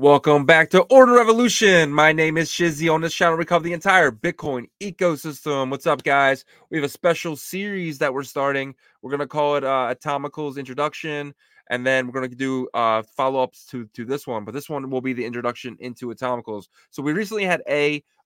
Welcome back to Order Evolution. My name is Shizzy. On this channel, we cover the entire Bitcoin ecosystem. What's up, guys? We have a special series that we're starting. We're going to call it Atomical's Introduction, and then we're going to do follow-ups to this one. But this one will be the introduction into Atomicals. So we recently had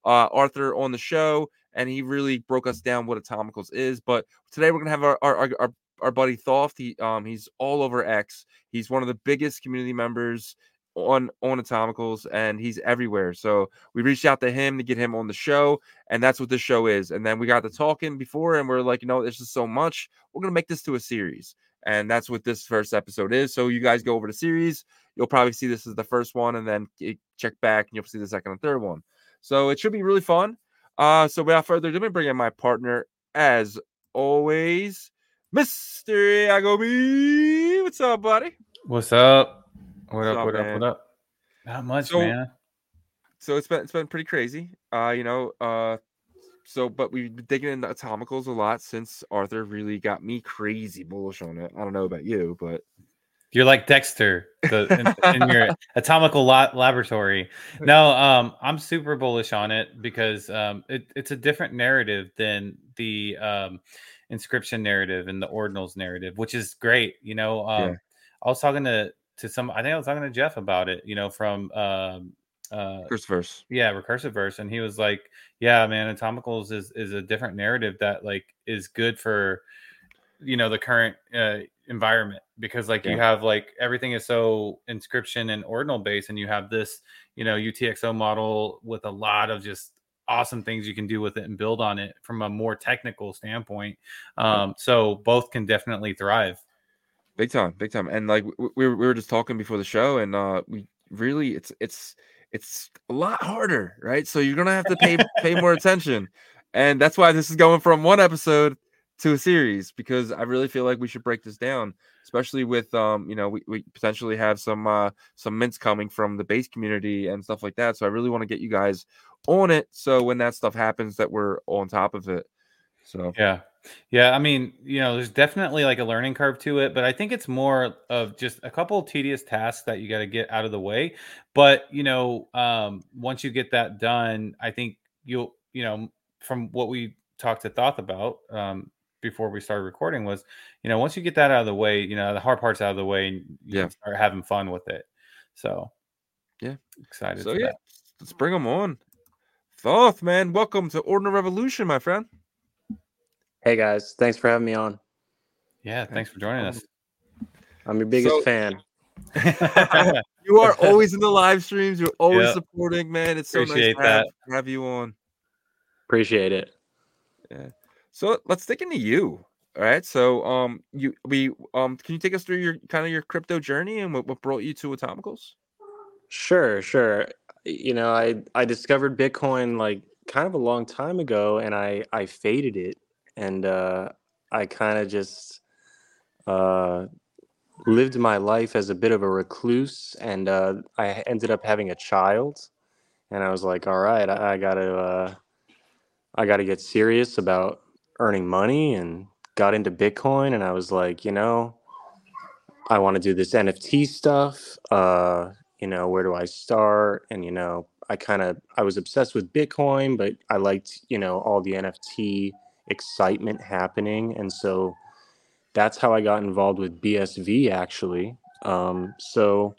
Arthur on the show, and he really broke us down what Atomicals is. But today we're going to have our buddy Thoft. He's all over X. He's one of the biggest community members on Atomicals, and he's everywhere. So we reached out to him to get him on the show, and that's what this show is. And then we got to talking before, and we're like, you know, there's just so much. We're gonna make this to a series, and that's what this first episode is. So you guys go over the series. You'll probably see this is the first one, and then check back, and you'll see the second and third one. So it should be really fun. So without further ado, let me bring in my partner, as always, Mr. Agobi. What's up, buddy? What's up? What up? Not much, man. So it's been pretty crazy. But we've been digging into Atomicals a lot since Arthur really got me crazy bullish on it. I don't know about you, but you're like Dexter in your Atomical laboratory. No, I'm super bullish on it because it's a different narrative than the inscription narrative and the ordinals narrative, which is great. You know, yeah. I was talking to Jeff about it, you know, from Recursiverse. Yeah, Recursiverse. And he was like, yeah, man, Atomicals is a different narrative that like is good for, you know, the current environment, because like you have like everything is so inscription and ordinal based, and you have this, you know, UTXO model with a lot of just awesome things you can do with it and build on it from a more technical standpoint. So both can definitely thrive. Big time. And like we were just talking before the show, and we really it's a lot harder, right? So you're gonna have to pay more attention, and that's why this is going from one episode to a series, because I really feel like we should break this down, especially with we potentially have some mints coming from the base community and stuff like that. So I really want to get you guys on it, so when that stuff happens, that we're on top of it. So yeah, I mean, you know, there's definitely like a learning curve to it, but I think it's more of just a couple of tedious tasks that you got to get out of the way. But, you know, once you get that done, I think you'll, you know, from what we talked to Thoth about before we started recording was, you know, once you get that out of the way, you know, the hard part's out of the way, and you can start having fun with it. So, yeah, excited. So, yeah, let's bring them on. Thoth, man, welcome to Ordinal Revolution, my friend. Hey guys, thanks for having me on. Yeah, thanks for joining us. I'm your biggest fan. You are always in the live streams. You're always supporting, man. It's so nice to have you on. Appreciate it. Yeah. So let's dig into you. All right. So can you take us through your kind of your crypto journey and what brought you to Atomicals? Sure. You know, I discovered Bitcoin like kind of a long time ago, and I faded it. And I kind of just lived my life as a bit of a recluse, and I ended up having a child. And I was like, all right, I gotta get serious about earning money, and got into Bitcoin. And I was like, you know, I want to do this NFT stuff. You know, where do I start? And, you know, I was obsessed with Bitcoin, but I liked, you know, all the NFT excitement happening, and so that's how I got involved with BSV, actually. So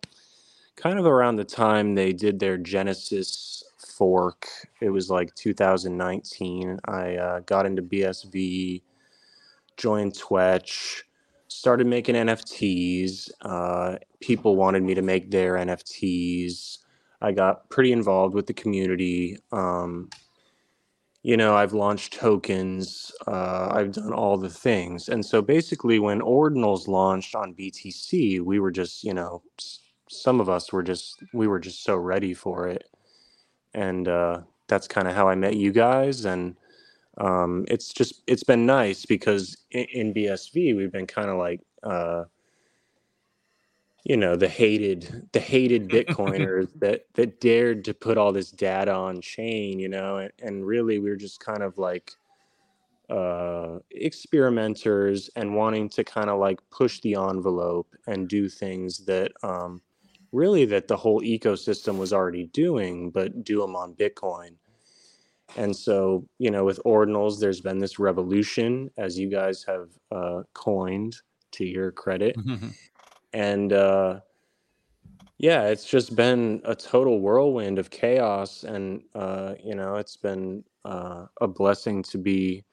kind of around the time they did their Genesis fork, it was like 2019, I got into BSV, joined Twitch, started making NFTs. People wanted me to make their NFTs. I got pretty involved with the community. You know, I've launched tokens, I've done all the things. And so basically when Ordinals launched on BTC, we were just, you know, some of us were just so ready for it. And that's kind of how I met you guys. And it's been nice because in BSV, we've been kind of like, you know, the hated Bitcoiners that dared to put all this data on chain, you know, and really we were just kind of like experimenters and wanting to kind of like push the envelope and do things that really that the whole ecosystem was already doing, but do them on Bitcoin. And so, you know, with ordinals, there's been this revolution, as you guys have coined to your credit. Mm-hmm. And yeah, it's just been a total whirlwind of chaos. And, you know, it's been a blessing to be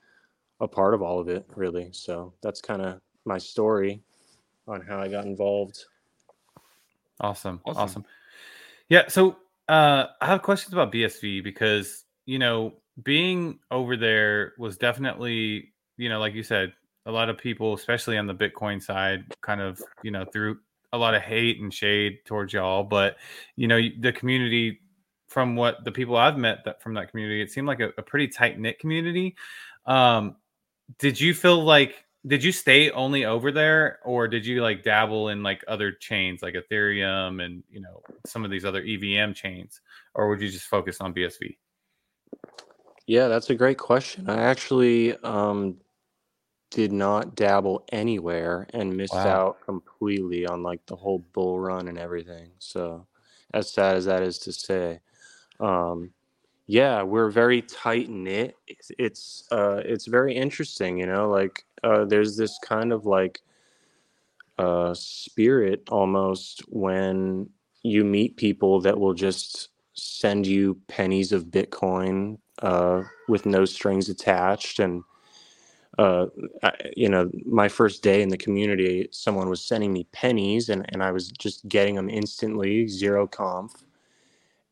a part of all of it, really. So that's kind of my story on how I got involved. Awesome. Yeah. So I have questions about BSV because, you know, being over there was definitely, you know, like you said, a lot of people, especially on the Bitcoin side, kind of, you know, threw a lot of hate and shade towards y'all. But, you know, the community, from what the people I've met that from that community, it seemed like a pretty tight knit community. Did you feel like, did you stay only over there, or did you like dabble in like other chains like Ethereum and, you know, some of these other EVM chains, or would you just focus on BSV? Yeah, that's a great question. I actually did not dabble anywhere and missed out completely on like the whole bull run and everything. So as sad as that is to say, yeah, we're very tight knit. It's very interesting, you know, like there's this kind of like spirit almost when you meet people that will just send you pennies of Bitcoin with no strings attached. And, you know, my first day in the community, someone was sending me pennies and I was just getting them instantly, zero conf.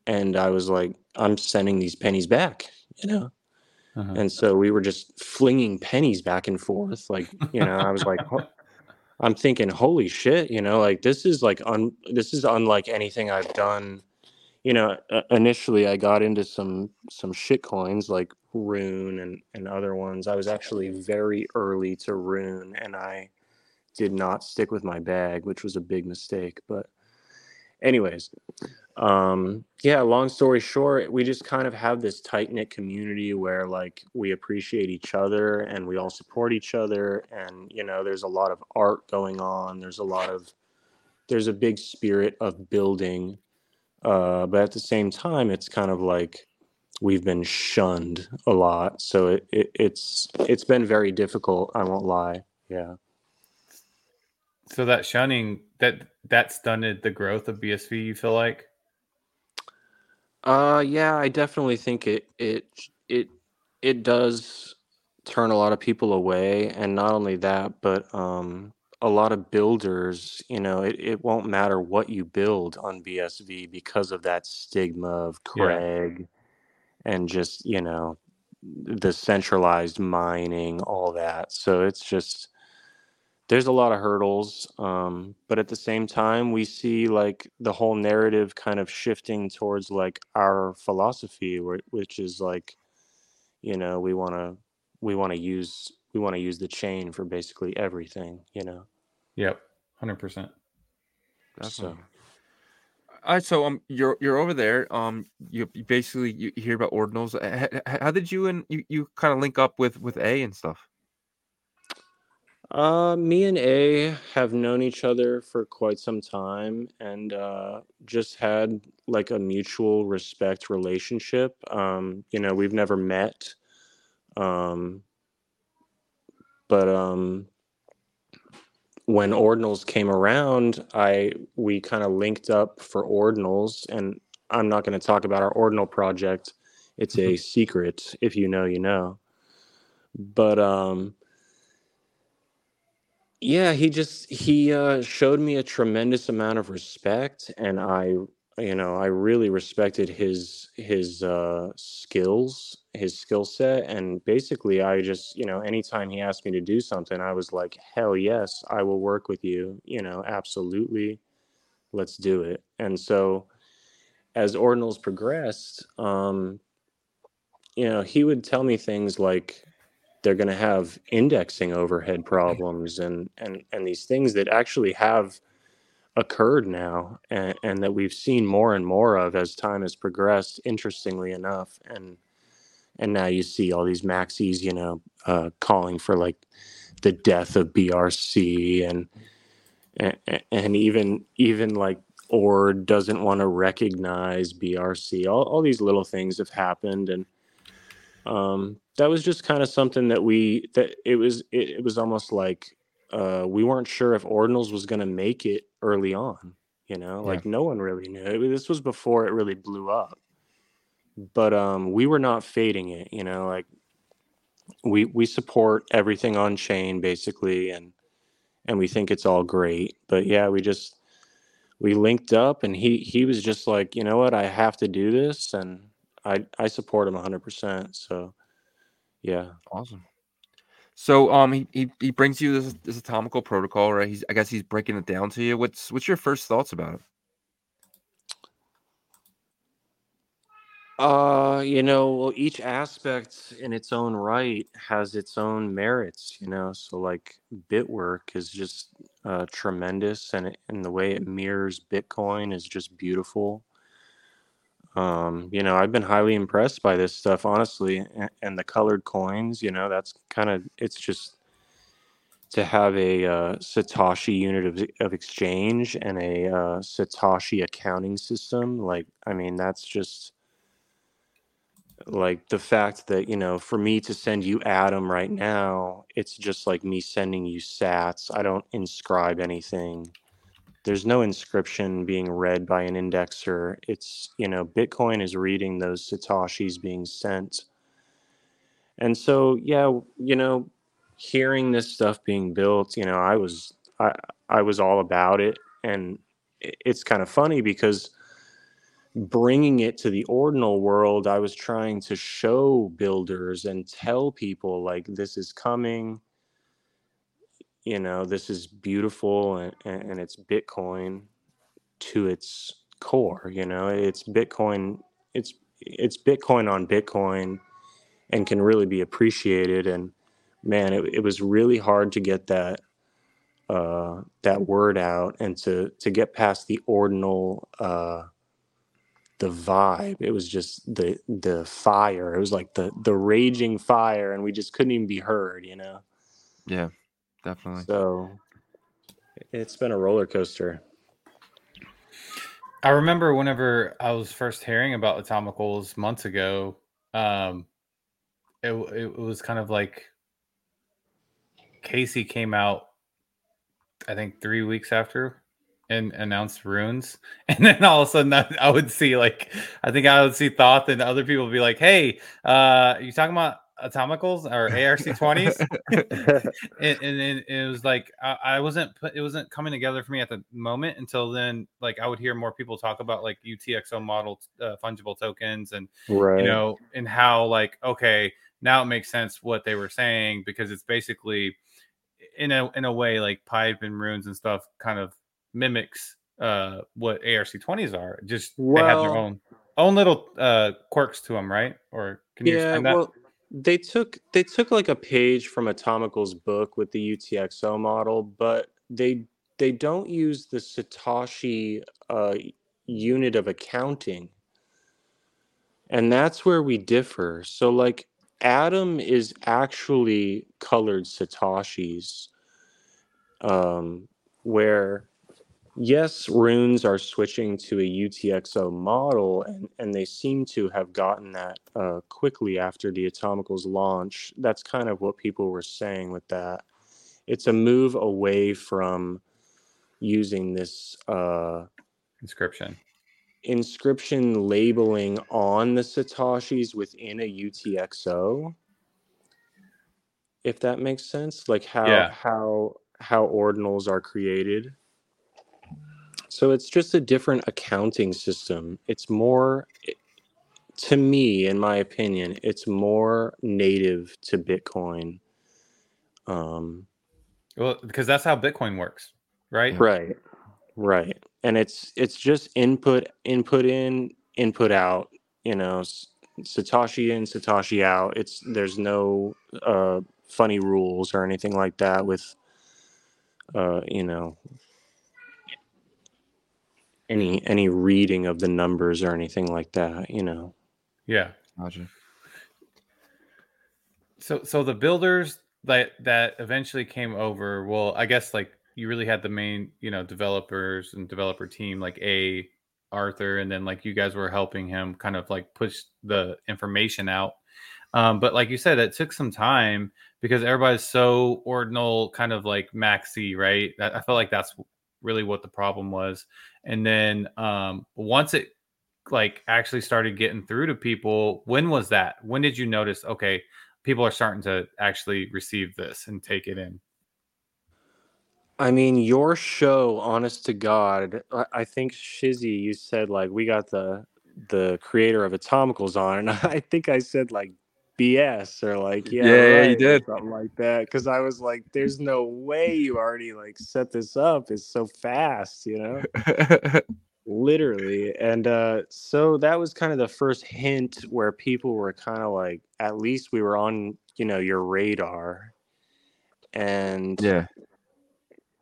And I was like, I'm sending these pennies back, you know? Uh-huh. And so we were just flinging pennies back and forth. Like, you know, I was like, I'm thinking, holy shit, you know, like this is like, this is unlike anything I've done. You know, initially I got into some shit coins like Rune and other ones. I was actually very early to Rune and I did not stick with my bag, which was a big mistake, but anyways, yeah, long story short, we just kind of have this tight-knit community where, like, we appreciate each other and we all support each other. And, you know, there's a lot of art going on. There's a big spirit of building. But at the same time, it's kind of like we've been shunned a lot. So it's been very difficult. I won't lie. Yeah. So that shunning, that stunted the growth of BSV, you feel like? Yeah, I definitely think it does turn a lot of people away. And not only that, but a lot of builders, you know, it won't matter what you build on BSV because of that stigma of Craig and just, you know, the centralized mining, all that. So it's just, there's a lot of hurdles, but at the same time, we see like the whole narrative kind of shifting towards like our philosophy, which is like, you know, we want to use the chain for basically everything, you know. Yep, 100%. That's so. All right, so you're over there. You hear about ordinals. How did you and you kind of link up with A and stuff? Me and A have known each other for quite some time and just had like a mutual respect relationship. You know, we've never met, but when ordinals came around, we kind of linked up for ordinals, and I'm not going to talk about our ordinal project. It's a secret. If you know, you know. But yeah, he showed me a tremendous amount of respect, and I really respected his skills, his skill set, and basically I just, you know, anytime he asked me to do something, I was like, hell yes, I will work with you, you know, absolutely, let's do it. And so as ordinals progressed, you know, he would tell me things like, they're going to have indexing overhead problems and these things that actually have occurred now and that we've seen more and more of as time has progressed, interestingly enough. And now you see all these maxis, you know, calling for like the death of BRC and even like or doesn't want to recognize BRC. All these little things have happened, and that was just kind of something that it was almost like we weren't sure if Ordinals was going to make it early on. You know, like no one really knew. This was before it really blew up, but we were not fading it. You know, like we support everything on chain basically, and we think it's all great. But yeah, we linked up, and he was just like, you know what, I have to do this, and I support him 100%. So yeah, awesome. So he brings you this atomical protocol, right? I guess he's breaking it down to you. What's your first thoughts about it? Well, each aspect in its own right has its own merits, you know. So like Bitwork is just tremendous, and the way it mirrors Bitcoin is just beautiful. I've been highly impressed by this stuff, honestly, and the colored coins, you know, that's kind of, it's just to have a Satoshi unit of exchange and a Satoshi accounting system. Like, I mean, that's just like the fact that, you know, for me to send you Atom right now, it's just like me sending you sats. I don't inscribe anything. There's no inscription being read by an indexer. It's, you know, Bitcoin is reading those Satoshis being sent. And so, yeah, you know, hearing this stuff being built, you know, I was all about it. And it's kind of funny because bringing it to the ordinal world, I was trying to show builders and tell people like, this is coming. You know, this is beautiful, and it's Bitcoin to its core. You know, it's Bitcoin. It's Bitcoin on Bitcoin, and can really be appreciated. And man, it was really hard to get that word out and to get past the ordinal the vibe. It was just the fire. It was like the raging fire, and we just couldn't even be heard. You know. Yeah. Definitely. So it's been a roller coaster. I remember whenever I was first hearing about atomicals months ago, it was kind of like Casey came out, I think 3 weeks after, and announced runes, and then all of a sudden I would see I would see Thoth and other people would be like, "Hey, are you talking about atomicals or ARC20s?" and it was like it wasn't coming together for me at the moment until then. Like I would hear more people talk about like UTXO model fungible tokens, and right, you know, and how like, okay, now it makes sense what they were saying, because it's basically in a way like pipe and runes and stuff kind of mimics what ARC20s are. Just they have their own little quirks to them, right? Or can you explain that? They took like a page from Atomical's book with the UTXO model, but they don't use the Satoshi unit of accounting, and that's where we differ. So like Atom is actually colored Satoshis, where yes, runes are switching to a UTXO model, and they seem to have gotten that quickly after the Atomicals launch. That's kind of what people were saying with that. It's a move away from using this inscription labeling on the Satoshis within a UTXO, if that makes sense. Like how ordinals are created. So it's just a different accounting system. It's more, to me, in my opinion, it's more native to Bitcoin. Because that's how Bitcoin works, right? Right. And it's just input in, input out. You know, Satoshi in, Satoshi out. There's no funny rules or anything like that with, you know, any reading of the numbers or anything like that, you know. Yeah. Gotcha. So the builders that eventually came over, well, I guess like you really had the main, you know, developers and developer team, like Arthur, and then like you guys were helping him kind of like push the information out. But like you said, it took some time because everybody's so ordinal, kind of like maxi, right? I felt like that's really what the problem was. And then once it like actually started getting through to people, when was that? When did you notice, okay, people are starting to actually receive this and take it in? I mean, your show, honest to God, I think Shizzy, you said like we got the creator of Atomicals on, and I think I said like BS or like yeah, right, you did something like that, because I was like, there's no way you already like set this up. It's so fast, you know. Literally. And so that was kind of the first hint where people were kind of like, at least we were on, you know, your radar. And yeah.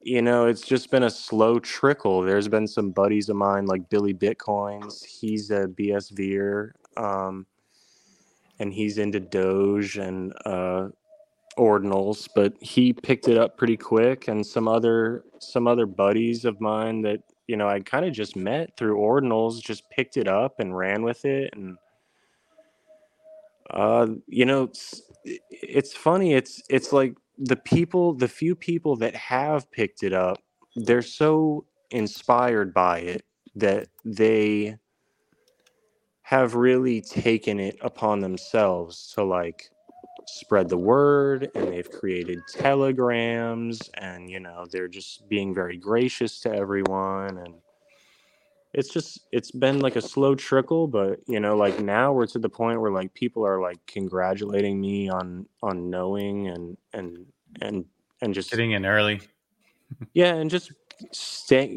You know, it's just been a slow trickle. There's been some buddies of mine, like Billy Bitcoins. He's a BSVer, and he's into Doge and ordinals, but he picked it up pretty quick. And some other buddies of mine that, you know, I kind of just met through ordinals, just picked it up and ran with it. And you know, it's funny. It's like, the few people that have picked it up, they're so inspired by it that they have really taken it upon themselves to like spread the word, and they've created telegrams, and you know, they're just being very gracious to everyone. And it's been like a slow trickle, but you know, like now we're to the point where like people are like congratulating me on knowing and just getting in early. Yeah. And just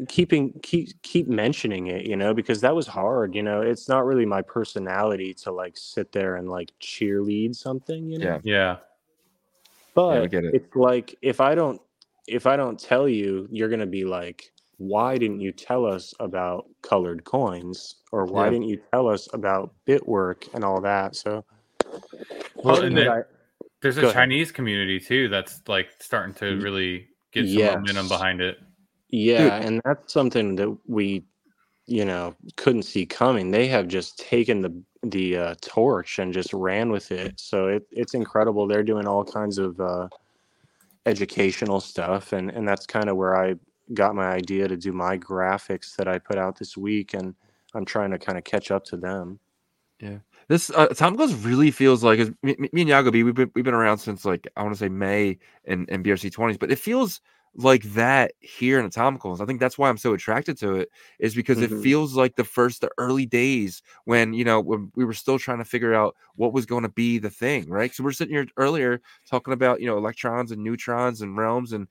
keep mentioning it, you know, because that was hard. You know, it's not really my personality to like sit there and like cheerlead something, you know? Yeah. But yeah, I get it. It's like, if I don't tell you, you're going to be like, why didn't you tell us about colored coins, or why didn't you tell us about Bitwork and all that? So, well, and there's a Chinese community too that's like starting to really get some momentum behind it. Yeah, dude. And that's something that we, you know, couldn't see coming. They have just taken the torch and just ran with it. So it's incredible. They're doing all kinds of educational stuff, and that's kind of where I got my idea to do my graphics that I put out this week, and I'm trying to kind of catch up to them. Yeah, this Atomicals really feels like, me and Yagobi, we've been around since like I want to say May and BRC20s, but it feels like that here in Atomicals. I think that's why I'm so attracted to it, is because it feels like the early days when, you know, when we were still trying to figure out what was going to be the thing, right? So we're sitting here earlier talking about, you know, electrons and neutrons and realms and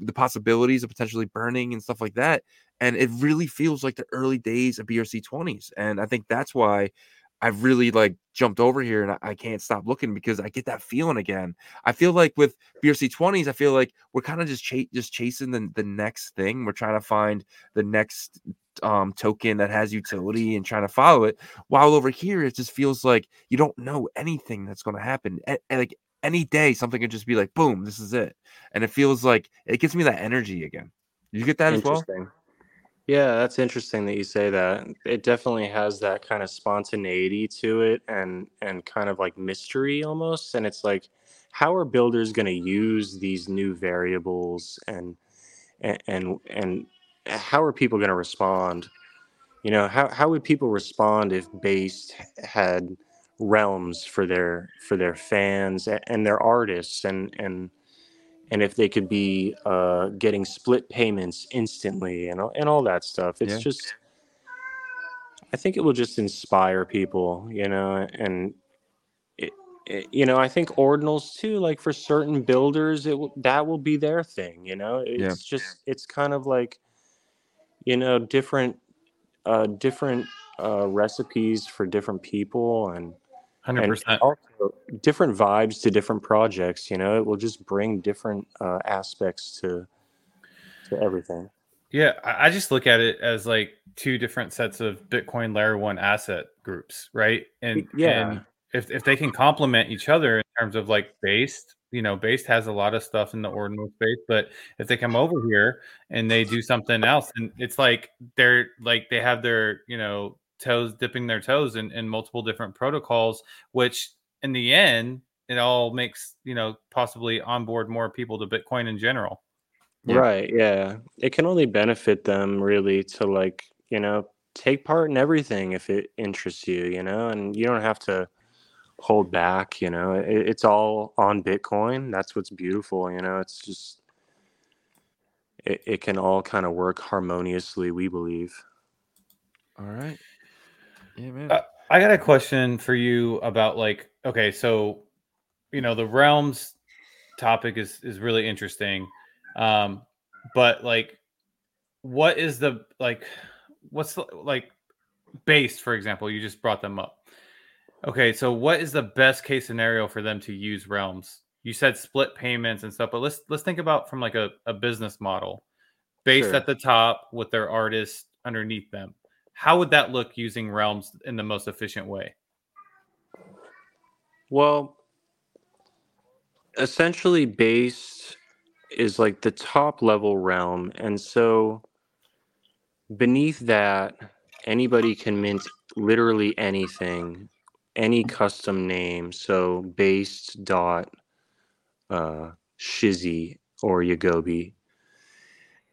the possibilities of potentially burning and stuff like that. And it really feels like the early days of BRC20s. And I think that's why I've really like jumped over here, and I can't stop looking because I get that feeling again. I feel like with BRC20s, I feel like we're kind of just chasing the next thing. We're trying to find the next token that has utility and trying to follow it. While over here, it just feels like you don't know anything that's going to happen. And like any day, something could just be like, boom, this is it. And it feels like it gives me that energy again. Did you get that as well? Yeah, that's interesting that you say that. It definitely has that kind of spontaneity to it, and kind of like mystery almost. And it's like, how are builders going to use these new variables, and how are people going to respond? You know, how would people respond if Based had realms for their fans and their artists, and if they could be getting split payments instantly and all that stuff. It's just, I think it will just inspire people, you know, and, it, you know, I think ordinals too, like for certain builders, that will be their thing, you know. It's just, it's kind of like, you know, different recipes for different people, and 100%. And also different vibes to different projects, you know. It will just bring different aspects to everything. Yeah, I just look at it as like two different sets of Bitcoin Layer 1 asset groups, right? And if they can complement each other in terms of like Based based has a lot of stuff in the ordinal space, but if they come over here and they do something else, and it's like they're like they have their toes dipping their toes in multiple different protocols, which in the end it all makes possibly onboard more people to Bitcoin in general. Yeah. Right. Yeah, it can only benefit them really to take part in everything if it interests you, and you don't have to hold back, it's all on Bitcoin. That's what's beautiful. It's just, it can all kind of work harmoniously, we believe. All right. Yeah, man. I got a question for you about the realms topic is really interesting. But what is the, what's base, for example, you just brought them up. Okay, so what is the best case scenario for them to use realms? You said split payments and stuff, but let's think about from a business model based sure. at the top with their artists underneath them. How would that look using realms in the most efficient way? Well, essentially base is the top level realm. And so beneath that, anybody can mint literally anything. Any custom name, so base.shizzy or Yagobi.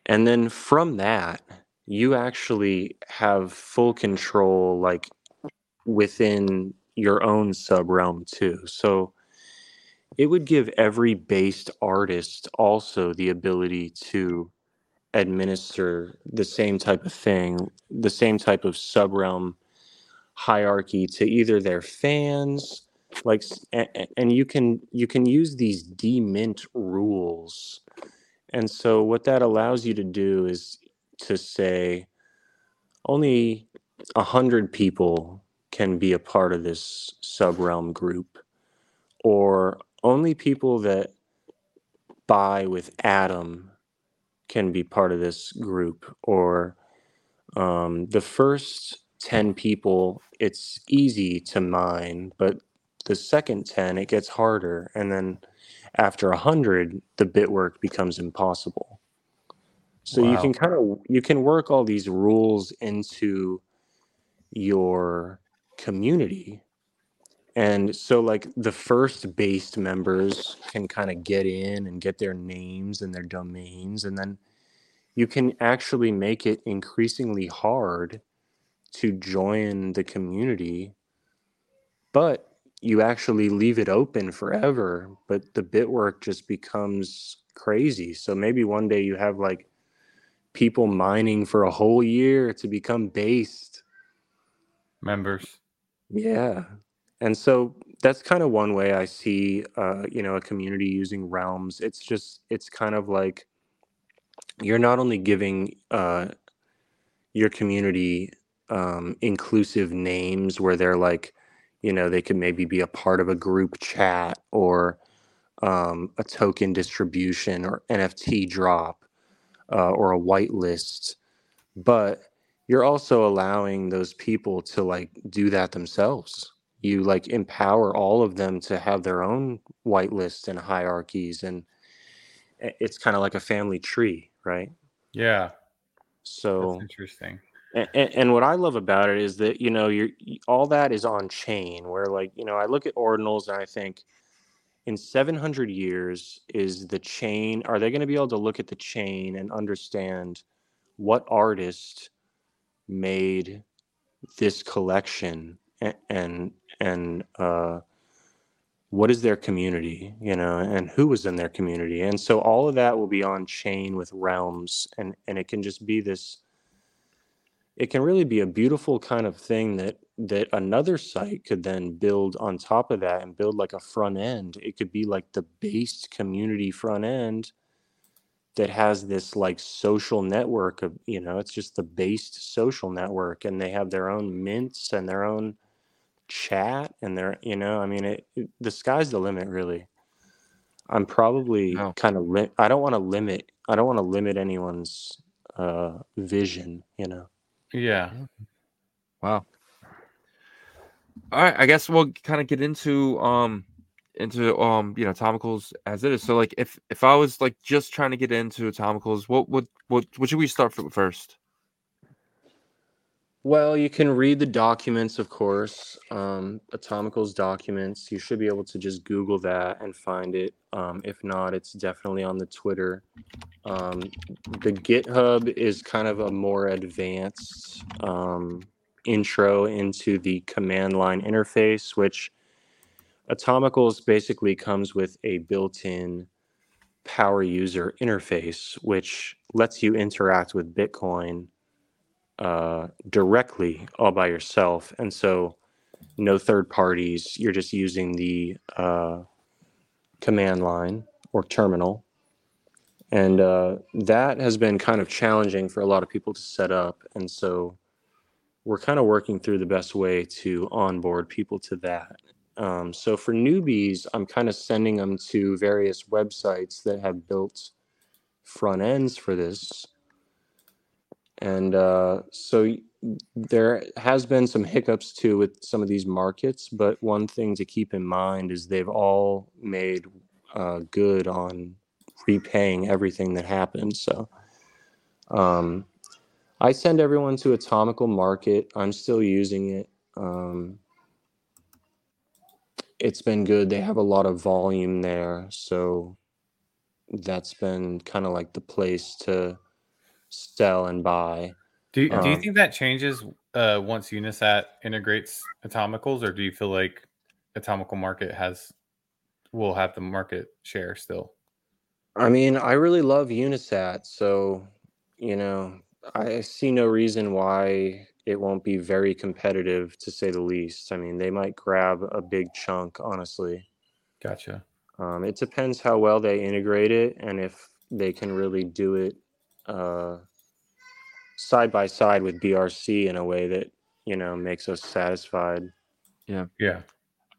And then from that, you actually have full control within your own sub-realm too. So it would give every based artist also the ability to administer the same type of thing, the same type of sub-realm hierarchy to either their fans, and you can use these demint rules. And so what that allows you to do is to say only 100 people can be a part of this subrealm group, or only people that buy with Atom can be part of this group, or the first 10 people it's easy to mine, but the second 10 it gets harder, and then after 100 the bit work becomes impossible. So wow. you can work all these rules into your community, and so the first based members can get in and get their names and their domains, and then you can actually make it increasingly hard to join the community, but you actually leave it open forever, but the bit work just becomes crazy. So maybe one day you have people mining for a whole year to become based members. Yeah. And so that's one way I see a community using realms. It's just you're not only giving your community inclusive names where they're they could maybe be a part of a group chat, or a token distribution or NFT drop, or a whitelist, but you're also allowing those people to do that themselves. You empower all of them to have their own whitelists and hierarchies, and it's a family tree, right? Yeah. So that's interesting. And what I love about it is that, all that is on chain where, I look at ordinals and I think in 700 years is the chain. Are they going to be able to look at the chain and understand what artist made this collection and what is their community, and who was in their community? And so all of that will be on chain with realms, and it can just be this. It can really be a beautiful kind of thing that another site could then build on top of that and build a front end. It could be the base community front end that has this social network of, it's just the base social network, and they have their own mints and their own chat and their, the sky's the limit really. I'm probably I don't want to limit. I don't want to limit anyone's vision, Yeah. Wow. All right. I guess we'll kind of get into into atomicals as it is. So like if I was like just trying to get into atomicals, what should we start from first? Well, you can read the documents, of course, atomicals documents. You should be able to just Google that and find it. If not, it's definitely on the Twitter. The GitHub is kind of a more advanced intro into the command line interface, which atomicals basically comes with a built-in power user interface, which lets you interact with Bitcoin directly all by yourself, and so no third parties. You're just using the command line or terminal, and that has been kind of challenging for a lot of people to set up, and so we're kind of working through the best way to onboard people to that. So for newbies, I'm kind of sending them to various websites that have built front ends for this. And so there has been some hiccups too with some of these markets, but one thing to keep in mind is they've all made good on repaying everything that happened. So I send everyone to Atomical Market. I'm still using it. It's been good. They have a lot of volume there. So that's been kind of like the place to sell and buy. Do you think that changes once Unisat integrates atomicals, or do you feel like Atomical Market will have the market share still? I mean, I really love Unisat, so I see no reason why it won't be very competitive, to say the least. I mean, they might grab a big chunk, honestly. Gotcha. It depends how well they integrate it and if they can really do it side by side with BRC in a way that makes us satisfied. Yeah.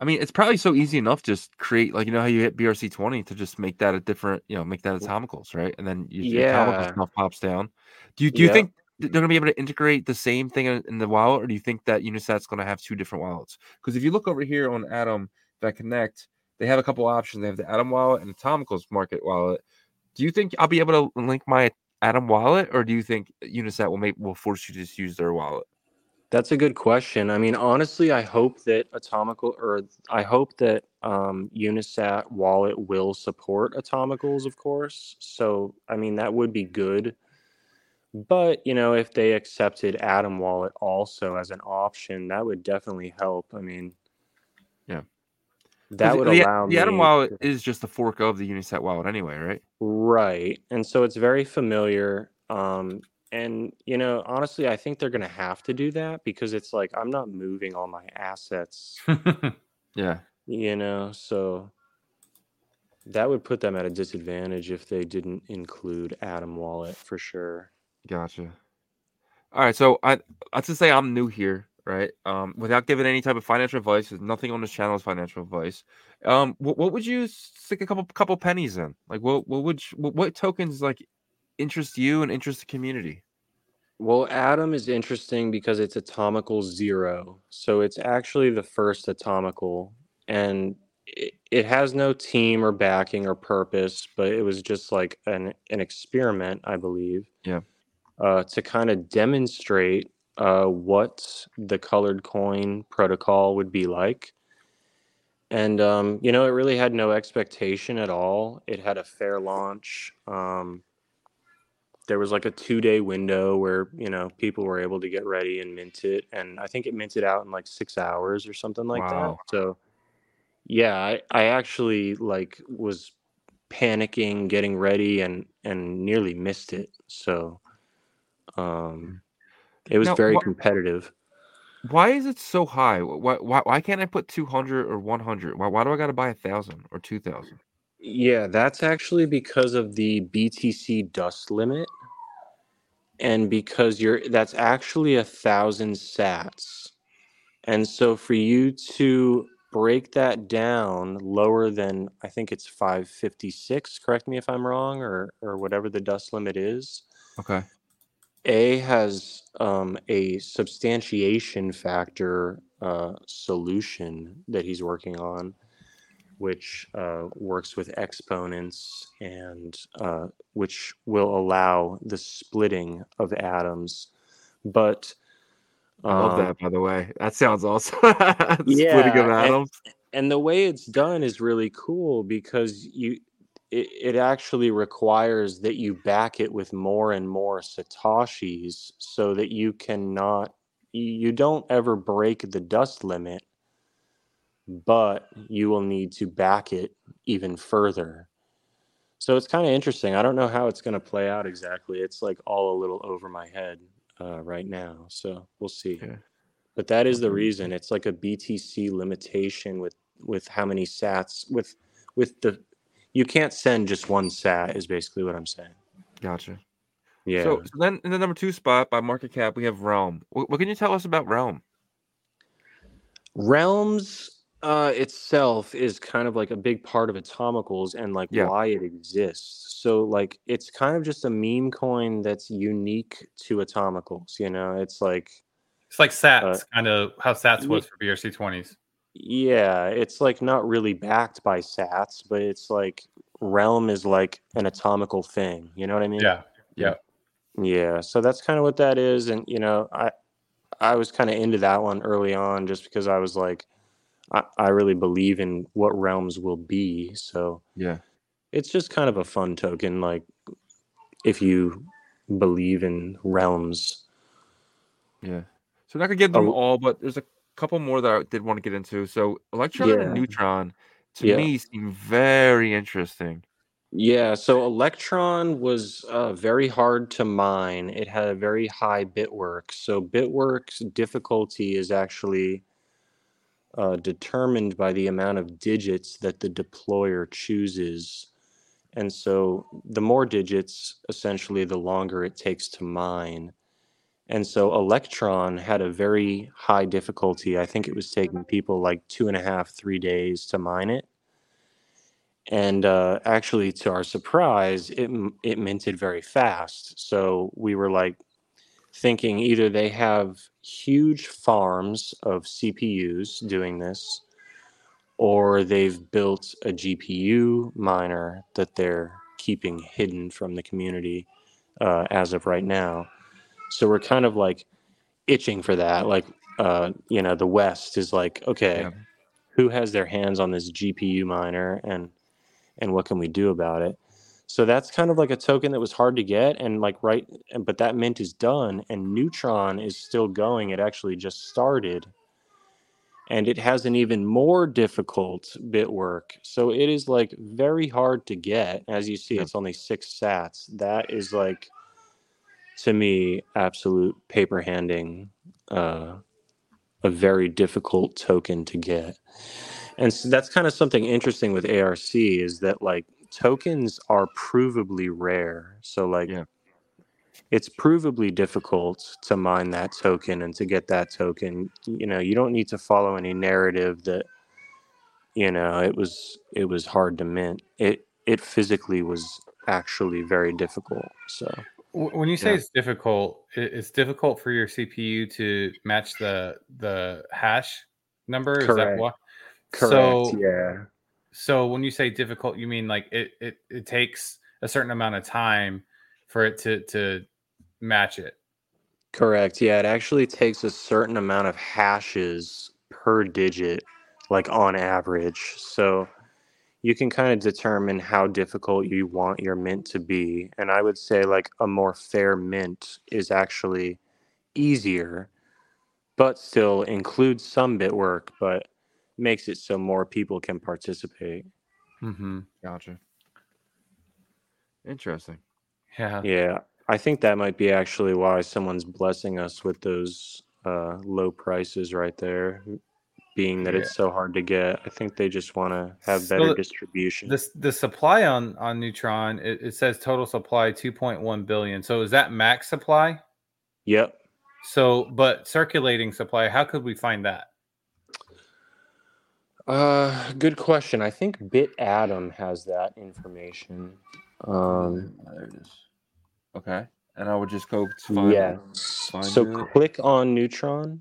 I mean, it's probably so easy enough. Just create, like, how you hit BRC20 to just make that a different, make that atomicals, right? And then atomicals stuff pops down. Do you think they're going to be able to integrate the same thing in the wallet, or do you think that Unisat's going to have two different wallets? Because if you look over here on Atom that Connect, they have a couple options. They have the Atom wallet and Atomicals Market wallet. Do you think I'll be able to link my Atom wallet, or do you think Unisat will force you to just use their wallet? That's a good question. I mean, honestly, I hope that Unisat wallet will support atomicals, of course. So, I mean, that would be good. But, if they accepted Atom wallet also as an option, that would definitely help. I mean, yeah. That would allow the Atom wallet is just a fork of the Unisat wallet anyway, right? Right. And so it's very familiar. And, honestly, I think they're going to have to do that because it's like, I'm not moving all my assets. Yeah. So that would put them at a disadvantage if they didn't include Atom wallet for sure. Gotcha. All right. So I should say I'm new here. Right. Without giving any type of financial advice, there's nothing on this channel is financial advice. What would you stick a couple pennies in? Like, what tokens like interest you and interest the community? Well, Atom is interesting because it's Atomical 0, so it's actually the first Atomical, and it has no team or backing or purpose, but it was just like an experiment, I believe. Yeah. To kind of demonstrate what the colored coin protocol would be like. And, it really had no expectation at all. It had a fair launch. There was like a 2-day window where, people were able to get ready and mint it. And I think it minted out in like 6 hours or something like that. So yeah, I actually like was panicking, getting ready and nearly missed it. So, it was very competitive. Why is it so high? Why can't I put 200 or 100? Why do I got to buy 1,000 or 2,000? Yeah, that's actually because of the BTC dust limit, and because that's actually 1,000 sats, and so for you to break that down lower than, I think it's 556. Correct me if I'm wrong, or whatever the dust limit is. Okay. A has a substantiation factor solution that he's working on which works with exponents and which will allow the splitting of atoms. But I love that, by the way. That sounds awesome. Splitting of atoms. And the way it's done is really cool because it actually requires that you back it with more and more satoshis so that you don't ever break the dust limit, but you will need to back it even further. So it's kind of interesting. I don't know how it's going to play out exactly. It's like all a little over my head right now. So we'll see. Yeah. But that is the reason. It's like a BTC limitation with how many sats with the, you can't send just one sat is basically what I'm saying. Gotcha. Yeah. So then in the number 2 spot by market cap, we have Realm. What can you tell us about Realm? Realms itself is kind of like a big part of Atomicals and like why it exists. So like it's kind of just a meme coin that's unique to Atomicals. You know, it's like Sats, kind of how Sats was for BRC20s. Yeah, it's like not really backed by Sats, but it's like Realm is like an Atomical thing. You know what I mean? Yeah. So that's kind of what that is, and you know, I was kind of into that one early on just because I was like, I really believe in what Realms will be. So yeah, it's just kind of a fun token. Like if you believe in Realms, yeah. So I'm not gonna give them all, but there's a couple more that I did want to get into. So Electron and Neutron to me seem very interesting. Yeah, so Electron was very hard to mine. It had a very high bitwork. So bitwork's difficulty is actually determined by the amount of digits that the deployer chooses. And so the more digits, essentially, the longer it takes to mine. And so Electron had a very high difficulty. I think it was taking people like 2.5-3 days to mine it. And actually, to our surprise, it minted very fast. So we were like thinking either they have huge farms of CPUs doing this, or they've built a GPU miner that they're keeping hidden from the community as of right now. So we're kind of like itching for that. Like, you know, the West is like, okay, who has their hands on this GPU miner? And what can we do about it? So that's kind of like a token that was hard to get, and like but that mint is done, and Neutron is still going. It actually just started, and it has an even more difficult bit work. So it is like very hard to get. As you see, it's only 6 sats. That is like, to me, absolute paper handing, a very difficult token to get. And so that's kind of something interesting with ARC is that like tokens are provably rare. So like it's provably difficult to mine that token and to get that token. You know, you don't need to follow any narrative that, you know, it was hard to mint. It physically was actually very difficult. So when you say it's difficult for your CPU to match the hash number. Correct. Is that what? Correct. So when you say difficult, you mean like it takes a certain amount of time for it to match it. Correct. Yeah, it actually takes a certain amount of hashes per digit, like on average. So you can kind of determine how difficult you want your mint to be. And I would say like a more fair mint is actually easier, but still includes some bit work, but makes it so more people can participate. Mm-hmm. Gotcha. Interesting. Yeah. I think that might be actually why someone's blessing us with those low prices right there, being that it's so hard to get. I think they just want to have better distribution. The supply on Neutron, it says total supply 2.1 billion. So is that max supply? Yep. So, but circulating supply, how could we find that? Good question. I think BitAtom has that information. There it is. Okay. And I would just go to find it. Click on Neutron.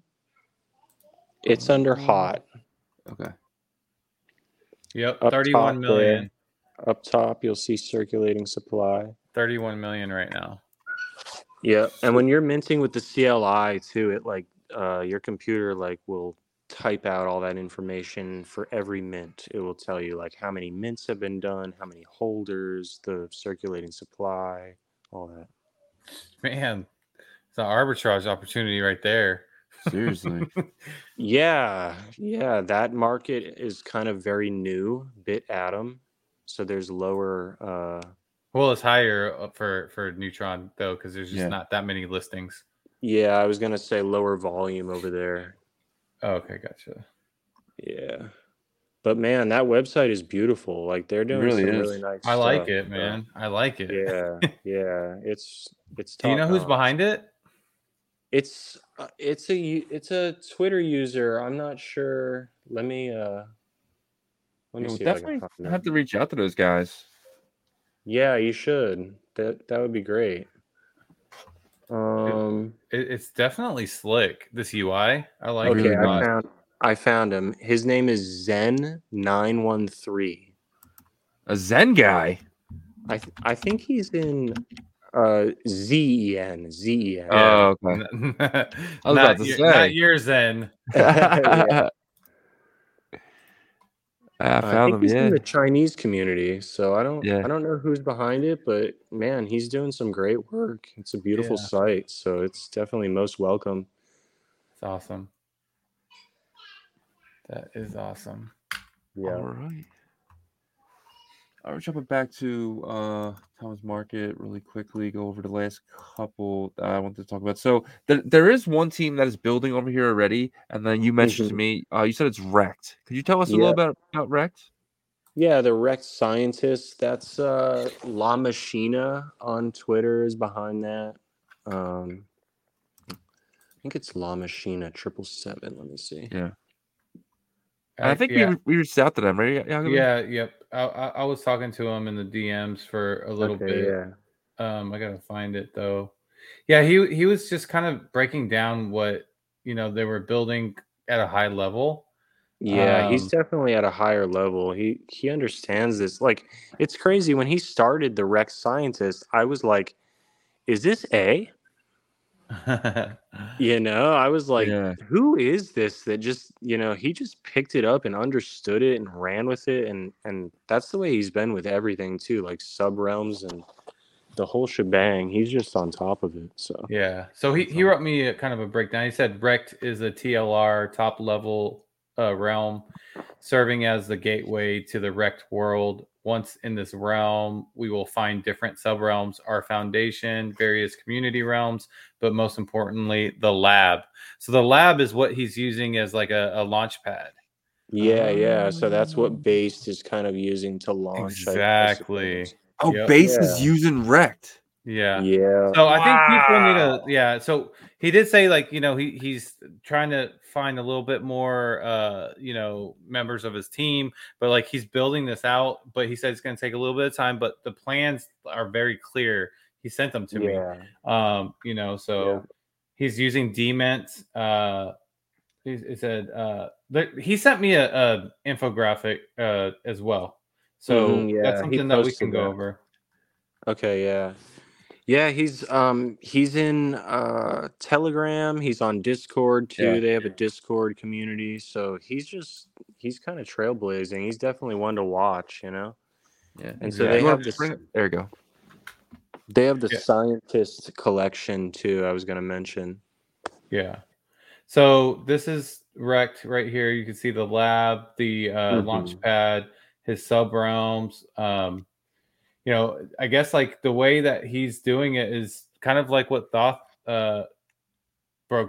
It's under hot. Okay. Yep, up 31 top million. There, up top, you'll see circulating supply. 31 million right now. Yeah, and when you're minting with the CLI too, it like your computer like will type out all that information for every mint. It will tell you like how many mints have been done, how many holders, the circulating supply, all that. Man, it's an arbitrage opportunity right there. Seriously. Yeah, that market is kind of very new, BitAtom. So there's lower well, it's higher up for Neutron though, because there's just not that many listings. Yeah, I was gonna say lower volume over there. Oh, okay, gotcha. Yeah, but man, that website is beautiful. Like they're doing really nice stuff. I like it, man. I like it. Yeah. It's top. Do you know who's behind it? It's a Twitter user. I'm not sure. Let me see. Definitely have to reach out to those guys. Yeah, you should. That would be great. It's definitely slick, this UI. I like it. Okay, I found him. His name is Zen913. A Zen guy. I think he's in Zen. Oh, okay. Not your Zen. Yeah. I think he's in the Chinese community, so I don't know who's behind it, but man, he's doing some great work. It's a beautiful site, so it's definitely most welcome. It's awesome. That is awesome. Yeah. All right. All right, jumping back to Thomas Market really quickly. Go over the last couple that I wanted to talk about. So there is one team that is building over here already, and then you mentioned to me, you said it's Rekt. Could you tell us a little bit about Rekt? Yeah, the Rekt scientists. That's La Machina on Twitter is behind that. I think it's La Machina 777. Let me see. Yeah. I think we reached out to them, right? Yep. I was talking to him in the DMs for a little bit. Yeah. I gotta find it though. Yeah, he was just kind of breaking down what they were building at a high level. Yeah, he's definitely at a higher level. He understands this. Like, it's crazy. When he started the Rekt Scientist, I was like, "Is this A?" I was like, who is this that just he just picked it up and understood it and ran with it, and that's the way he's been with everything too, like subrealms and the whole shebang. He's just on top of it. So he wrote me a kind of a breakdown. He said Rekt is a TLR top level realm, serving as the gateway to the Rekt world. Once in this realm, we will find different subrealms, our foundation, various community realms, but most importantly, the lab. So the lab is what he's using as like a launch pad. Yeah. So that's what Based is kind of using to launch. Exactly. Based is using Rekt. Yeah. So I think people need to. Yeah. So he did say like he's trying to find a little bit more members of his team, but like he's building this out. But he said it's going to take a little bit of time. But the plans are very clear. He sent them to me. He's using Dement. He said he sent me a infographic as well. So that's something that we can go over. Okay. Yeah. Yeah, he's in Telegram. He's on Discord too. Yeah. They have a Discord community, so he's kind of trailblazing. He's definitely one to watch, Yeah, and so they have there you go. They have the scientist collection too. I was going to mention. Yeah, so this is Rekt right here. You can see the lab, the launch pad, his subrealms. I guess like the way that he's doing it is kind of like what Thoth broke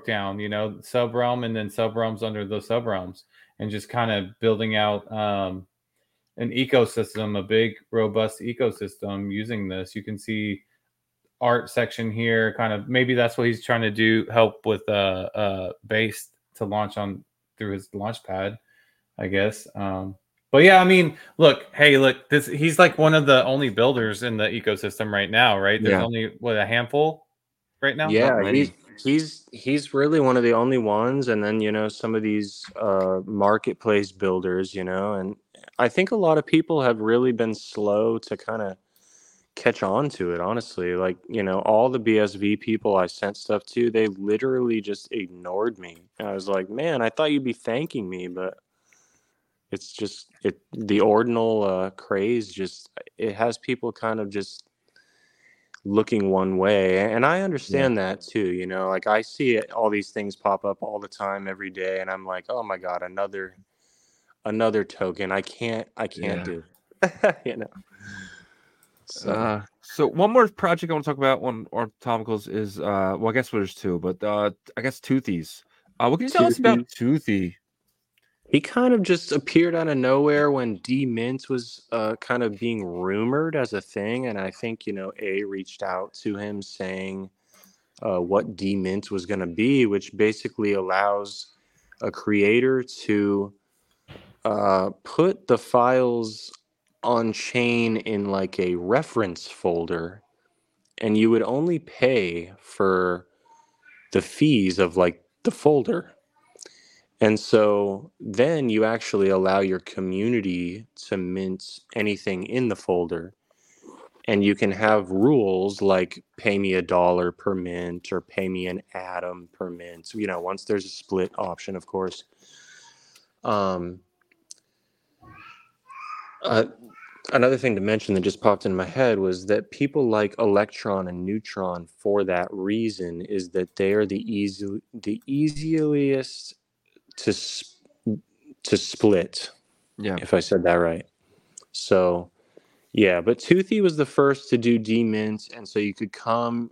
down, subrealm and then subrealms under those subrealms, and just kind of building out an ecosystem, a big, robust ecosystem using this. You can see art section here, kind of maybe that's what he's trying to do, help with Based to launch on through his launch pad, I guess. But yeah, I mean, look, he's like one of the only builders in the ecosystem right now, right? There's only, what, a handful? right now? Yeah, he's really one of the only ones. And then, you know, some of these marketplace builders, you know, and I think a lot of people have really been slow to kind of catch on to it, honestly. Like, you know, all the BSV people I sent stuff to, they literally just ignored me. And I was like, man, I thought you'd be thanking me, but it's just the ordinal craze. Just it has people kind of just looking one way, and I understand that too. You know, like I see it, all these things pop up all the time, every day, and I'm like, oh my god, another token. I can't do. You know. So one more project I want to talk about on Atomicals is well, I guess there's two, but I guess Toothy's. What can you tell us about Toothy? He kind of just appeared out of nowhere when D-Mint was kind of being rumored as a thing. And I think, you know, A reached out to him saying what D-Mint was going to be, which basically allows a creator to put the files on chain in like a reference folder. And you would only pay for the fees of like the folder. And so then you actually allow your community to mint anything in the folder. And you can have rules like pay me $1 per mint or pay me an atom per mint. So, you know, once there's a split option, of course. Another thing to mention that just popped in my head was that people like Electron and Neutron, for that reason, is that they are the easiest to split, if I said that right. So, yeah, but Toothy was the first to do demint, and so you could come,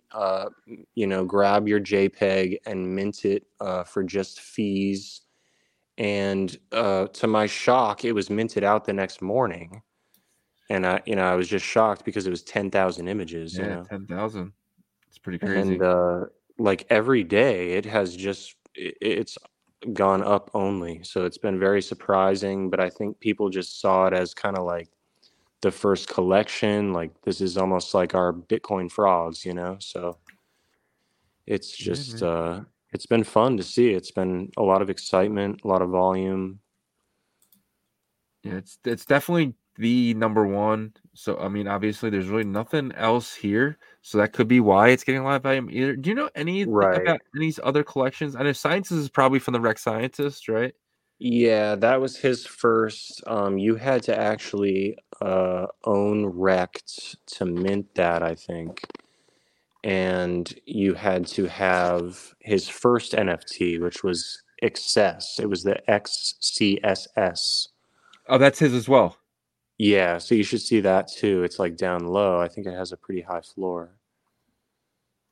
you know, grab your JPEG and mint it for just fees. And to my shock, it was minted out the next morning, and I was just shocked because it was 10,000 images. Yeah, you know? 10,000. It's pretty crazy. And like every day, it has just it's gone up only. So it's been very surprising, but I think people just saw it as kind of like the first collection. Like this is almost like our Bitcoin Frogs, you know? So it's just, it's been fun to see. It's been a lot of excitement, a lot of volume. Yeah. It's definitely the number one. So, I mean, obviously there's really nothing else here. So that could be why it's getting a lot of volume either. Do you know anything about any other collections? I know Sciences is probably from the Rec Scientist, right? Yeah, that was his first. You had to actually own Rect to mint that, I think. And you had to have his first NFT, which was Excess. It was the XCSS. Oh, that's his as well. Yeah, so you should see that too. It's like down low. I think it has a pretty high floor.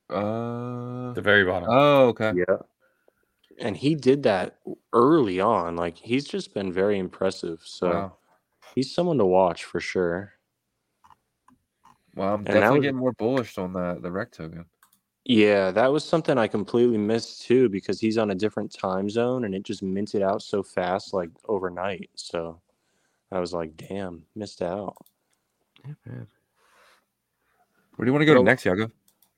The very bottom. Oh, okay. Yeah. And he did that early on. Like he's just been very impressive. So he's someone to watch for sure. Well, I'm definitely getting more bullish on the Rec token. Yeah, that was something I completely missed too, because he's on a different time zone and it just minted out so fast, like overnight. So I was like, damn, missed out. Yeah, man. Where do you want to go next, Yago?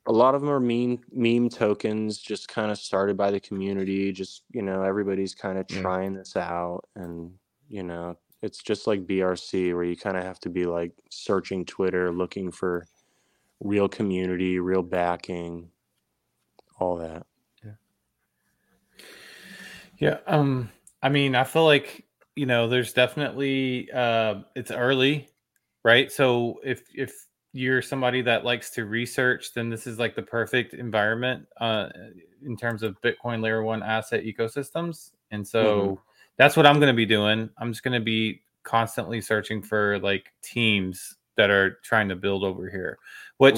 A lot of them are meme tokens, just kind of started by the community. Just, you know, everybody's kind of trying this out. And, you know, it's just like BRC where you kind of have to be like searching Twitter, looking for real community, real backing, all that. Yeah. Yeah. I mean, I feel like, you know, there's definitely it's early, right? So if you're somebody that likes to research, then this is like the perfect environment in terms of Bitcoin Layer 1 asset ecosystems. And so that's what I'm going to be doing. I'm just going to be constantly searching for like teams that are trying to build over here, which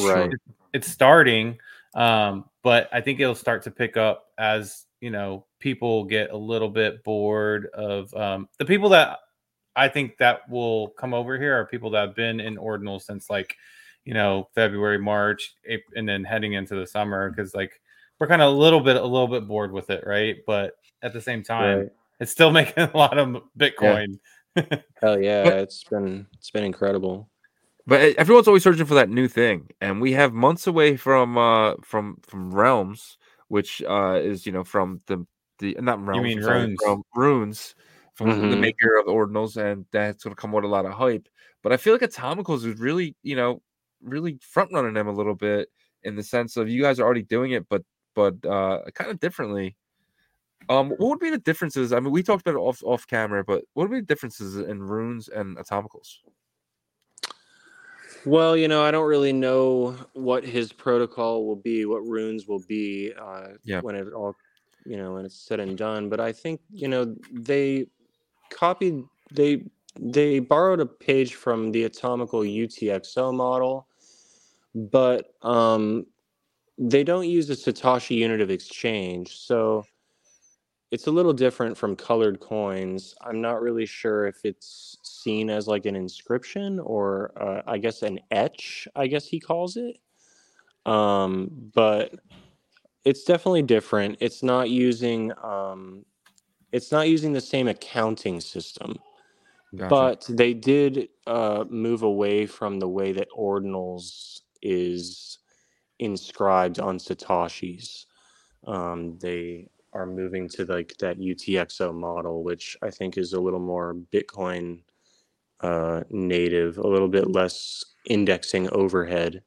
it's starting, but I think it'll start to pick up as, you know, people get a little bit bored of the people that I think that will come over here are people that have been in Ordinal since like, you know, February, March, April, and then heading into the summer. Cause like we're kind of a little bit bored with it. Right. But at the same time, it's still making a lot of Bitcoin. Yeah. Hell yeah. But it's been incredible. But everyone's always searching for that new thing, and we have months away from Realms, which is from the not Realms, you mean Runes. From Runes, from the maker of the Ordinals, and that's going to come with a lot of hype. But I feel like Atomicals is really really front running them a little bit in the sense of you guys are already doing it, but kind of differently. What would be the differences? I mean, we talked about it off camera, but what would be the differences in Runes and Atomicals? Well, I don't really know what his protocol will be, what Runes will be when it all, when it's said and done. But I think, they copied, they borrowed a page from the Atomical UTXO model, but they don't use the Satoshi unit of exchange. So it's a little different from colored coins. I'm not really sure if it's seen as like an inscription or I guess an etch, I guess he calls it. But it's definitely different. It's not using the same accounting system. Gotcha. But they did move away from the way that Ordinals is inscribed on Satoshis. They are moving to like that UTXO model, which I think is a little more Bitcoin native, a little bit less indexing overhead.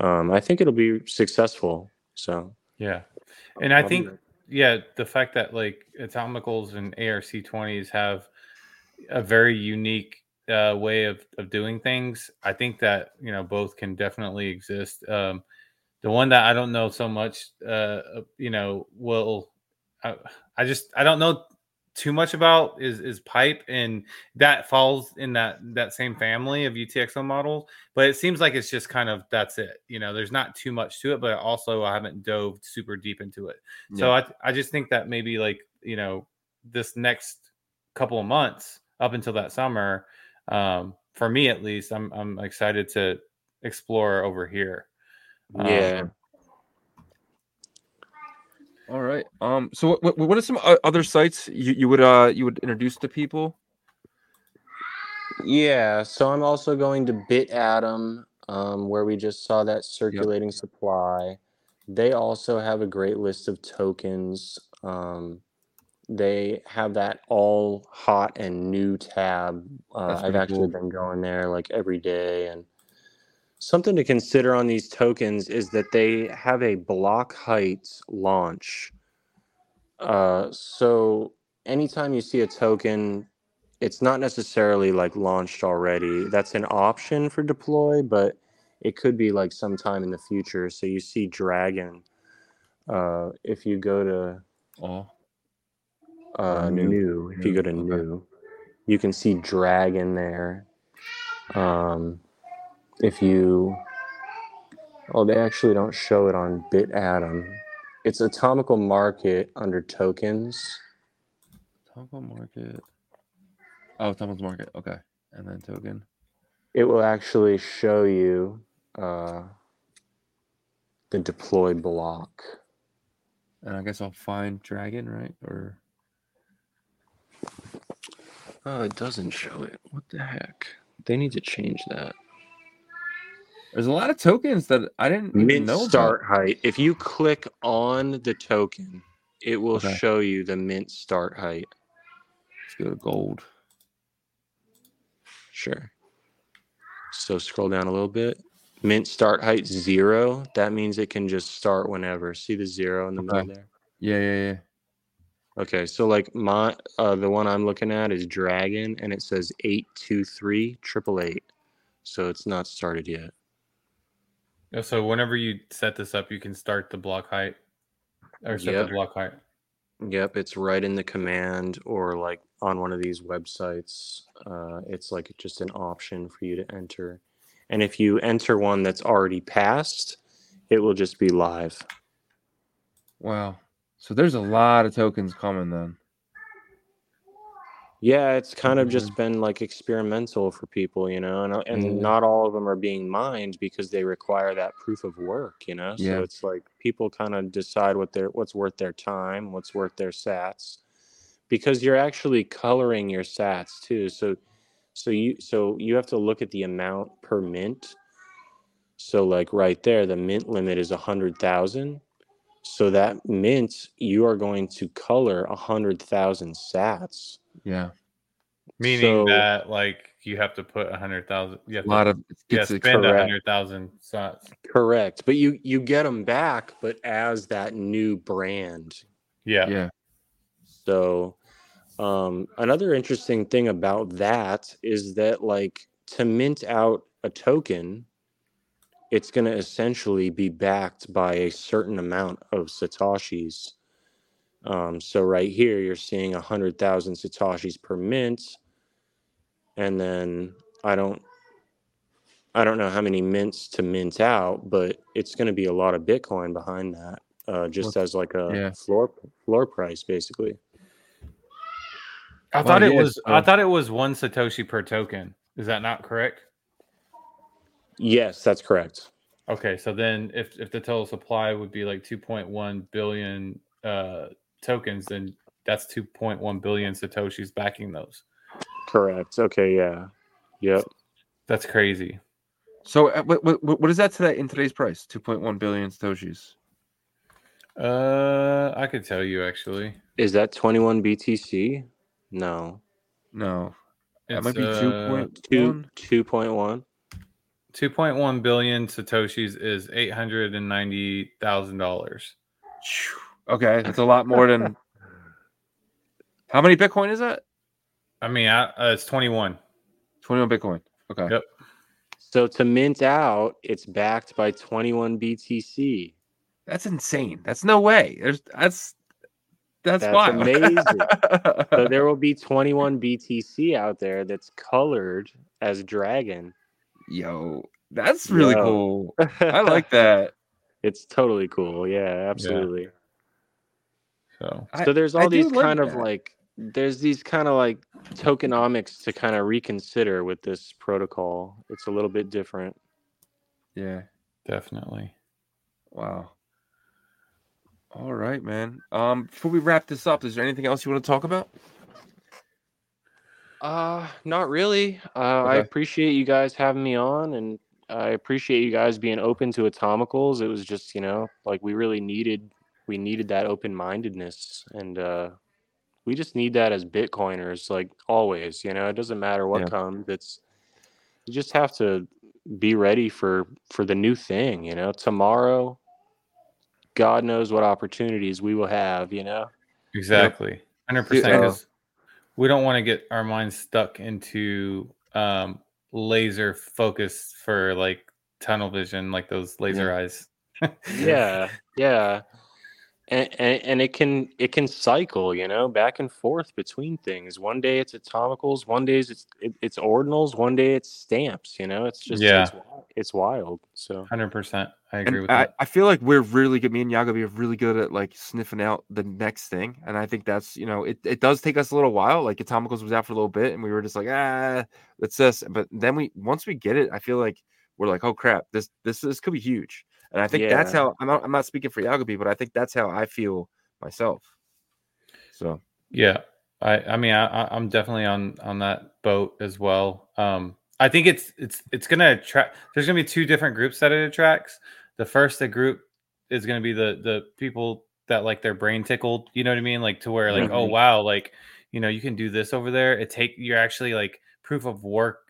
I think it'll be successful. So yeah, and I think the fact that like Atomicals and ARC20s have a very unique way of doing things. I think that both can definitely exist. The one that I don't know so much, will. I don't know too much about is Pipe, and that falls in that same family of UTXO model, but it seems like it's just kind of that's it. There's not too much to it, but also I haven't dove super deep into it. Yeah. So I just think that maybe like this next couple of months up until that summer, for me at least, I'm excited to explore over here. Yeah. All right. So, what are some other sites you would introduce to people? Yeah. So I'm also going to BitAtom, where we just saw that circulating supply. They also have a great list of tokens. They have that all hot and new tab. I've actually been going there like every day, and something to consider on these tokens is that they have a block height launch. So anytime you see a token, it's not necessarily like launched already. That's an option for deploy, but it could be like sometime in the future. So you see Dragon. If you go to new, if you go to new, you can see Dragon there. If you, they actually don't show it on BitAtom. It's Atomical Market under tokens. Atomical Market. Oh, Atomical Market. Okay, and then token. It will actually show you the deploy block. And I guess I'll find Dragon, right? Or oh, it doesn't show it. What the heck? They need to change that. There's a lot of tokens that I didn't even know about. Start height. If you click on the token, it will show you the mint start height. Let's go to gold. Sure. So scroll down a little bit. Mint start height 0. That means it can just start whenever. See the 0 in the middle there? Yeah. Okay, so like my the one I'm looking at is Dragon, and it says 823,888. So it's not started yet. So whenever you set this up, you can start the block height or set the block height. Yep, it's right in the command or like on one of these websites. It's like just an option for you to enter. And if you enter one that's already passed, it will just be live. Wow. So there's a lot of tokens coming then. Yeah, it's kind of just been like experimental for people, and not all of them are being mined because they require that proof of work, So it's like people kind of decide what's worth their time, what's worth their sats, because you're actually coloring your sats too. So So you have to look at the amount per mint. So like right there, the mint limit is 100,000. So that mint, you are going to color 100,000 sats. Yeah. Meaning that like you have to put 100,000. Yeah. A lot of spend 100,000 sats. Correct. But you get them back, but as that new brand. Yeah. Yeah. So another interesting thing about that is that like to mint out a token, it's going to essentially be backed by a certain amount of Satoshis. So right here, you're seeing 100,000 Satoshis per mint. And then I don't know how many mints to mint out, but it's going to be a lot of Bitcoin behind that, just as like a floor price, basically. I thought it was one Satoshi per token. Is that not correct? Yes, that's correct. Okay, so then if the total supply would be like 2.1 billion tokens, then that's 2.1 billion Satoshis backing those. Correct. Okay, yeah. Yep. That's crazy. So what is that today in today's price? 2.1 billion Satoshis. I could tell you actually. Is that 21 BTC? No. That might be 2.1. 2.1. 2.1 billion Satoshis is $890,000. Okay, that's a lot more than... How many Bitcoin is that? I mean, it's 21. 21 Bitcoin. Okay. Yep. So to mint out, it's backed by 21 BTC. That's insane. That's no way. That's wild. Amazing. So there will be 21 BTC out there that's colored as dragon. Yo, that's really cool. I like that. It's totally cool. Yeah, absolutely. Yeah. So there's all these kind of like tokenomics to kind of reconsider with this protocol. It's a little bit different. Yeah, definitely. Wow. All right, man. Before we wrap this up, is there anything else you want to talk about? Not really. Okay. I appreciate you guys having me on, and I appreciate you guys being open to Atomicals. It was just, like we really needed that open-mindedness, and we just need that as Bitcoiners, like always, it doesn't matter what comes. It's, you just have to be ready for the new thing, tomorrow, God knows what opportunities we will have, Exactly. 100%. We don't want to get our minds stuck into laser focus for like tunnel vision, like those laser eyes. Yeah. And it can cycle, back and forth between things. One day it's Atomicals, one day it's ordinals, one day it's stamps. It's just it's wild. So 100%, I agree with that. I feel like we're really good. Me and Yago are really good at like sniffing out the next thing, and I think that's it does take us a little while. Like Atomicals was out for a little bit, and we were just like that's this. But then once we get it, I feel like we're like, oh crap, this could be huge. And I think that's how I'm not speaking for Yagobi, but I think that's how I feel myself. So I'm definitely on that boat as well. I think it's gonna attract. There's gonna be two different groups that it attracts. The group is gonna be the people that like their brain tickled. You know what I mean? Like to where like oh wow, like you can do this over there. You're actually like proof of work,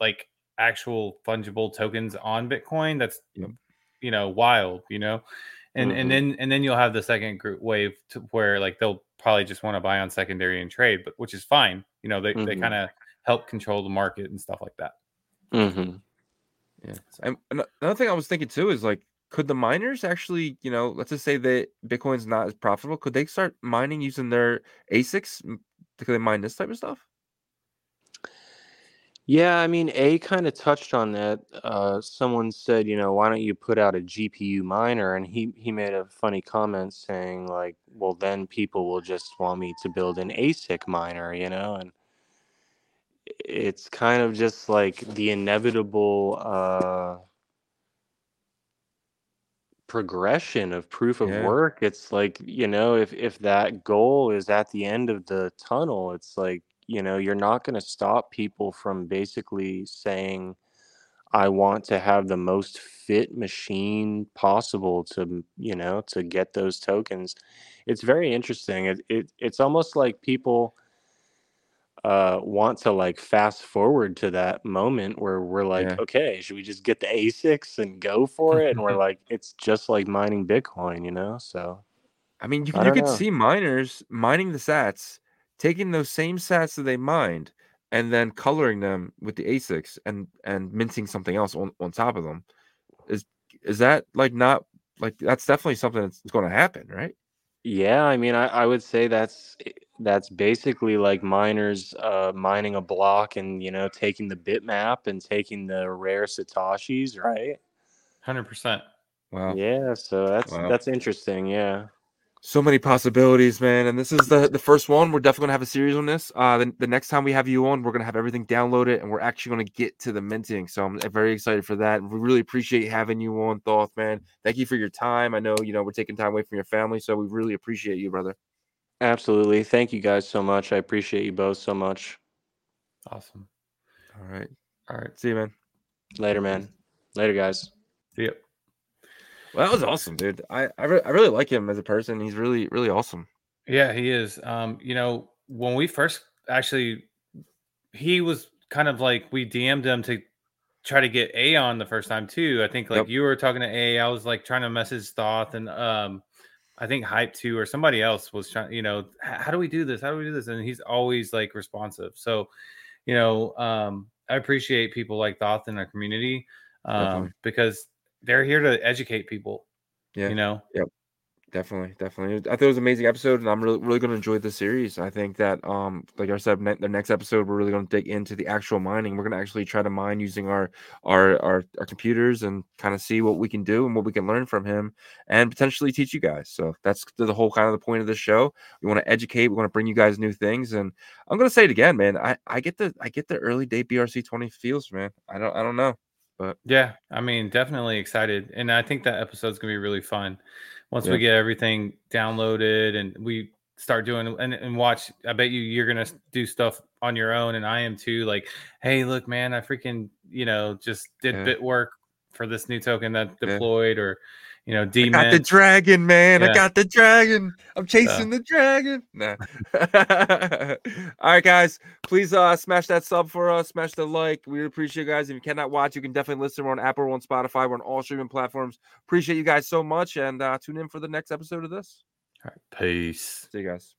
like actual fungible tokens on Bitcoin. That's wild, and then you'll have the second group wave to where like they'll probably just want to buy on secondary and trade, but which is fine. They kind of help control the market and stuff like that. Yeah. And another thing I was thinking too is like, could the miners actually, let's just say that Bitcoin's not as profitable, could they start mining using their ASICs? Could they mine this type of stuff? Yeah, I mean, A kind of touched on that. Someone said, why don't you put out a GPU miner? And he made a funny comment saying, like, well, then people will just want me to build an ASIC miner, And it's kind of just like the inevitable progression of proof of work. It's like, if that goal is at the end of the tunnel, it's like, you're not going to stop people from basically saying, I want to have the most fit machine possible to, to get those tokens. It's very interesting. It's almost like people want to fast forward to that moment where we're like, okay, should we just get the ASICs and go for it? And we're like, it's just like mining Bitcoin, So, I mean, you could see miners mining the sats, taking those same sats that they mined, and then coloring them with the ASICs and minting something else on top of them. Is that that's definitely something that's going to happen, right? Yeah, I mean, I would say that's basically like miners mining a block and taking the bitmap and taking the rare satoshis, right? 100%. Wow. Yeah, so that's interesting. Yeah. So many possibilities, man. And this is the first one. We're definitely going to have a series on this. The next time we have you on, we're going to have everything downloaded, and we're actually going to get to the minting. So I'm very excited for that. We really appreciate having you on, Thoth, man. Thank you for your time. I know, we're taking time away from your family, so we really appreciate you, brother. Absolutely. Thank you guys so much. I appreciate you both so much. Awesome. All right. See you, man. Later, man. Later, guys. See ya. Well, that was awesome, dude. I really like him as a person. He's really, really awesome. Yeah, he is. When we first he was kind of like, we DM'd him to try to get A on the first time too. I think you were talking to A. I was trying to message Thoth, and I think Hype 2 or somebody else was trying, how do we do this? How do we do this? And he's always responsive. So, I appreciate people like Thoth in our community, because they're here to educate people. Yeah. Yep. Definitely. I thought it was an amazing episode, and I'm really, really going to enjoy this series. I think that, like I said, the next episode, we're really going to dig into the actual mining. We're going to actually try to mine using our computers and kind of see what we can do and what we can learn from him and potentially teach you guys. So that's the whole kind of the point of this show. We want to educate. We want to bring you guys new things. And I'm going to say it again, man. I get the early day BRC20 feels, man. I don't know. But yeah, I mean, definitely excited. And I think that episode's going to be really fun once we get everything downloaded and we start doing and watch. I bet you're going to do stuff on your own. And I am too. Hey, look, man, I freaking, just did bit work for this new token that deployed or, D-Man. I got the dragon, man. Yeah. I got the dragon. I'm chasing the dragon. Nah. All right, guys. Please smash that sub for us. Smash the like. We appreciate you guys. If you cannot watch, you can definitely listen. We're on Apple. We're on Spotify. We're on all streaming platforms. Appreciate you guys so much. And tune in for the next episode of this. All right. Peace. See you guys.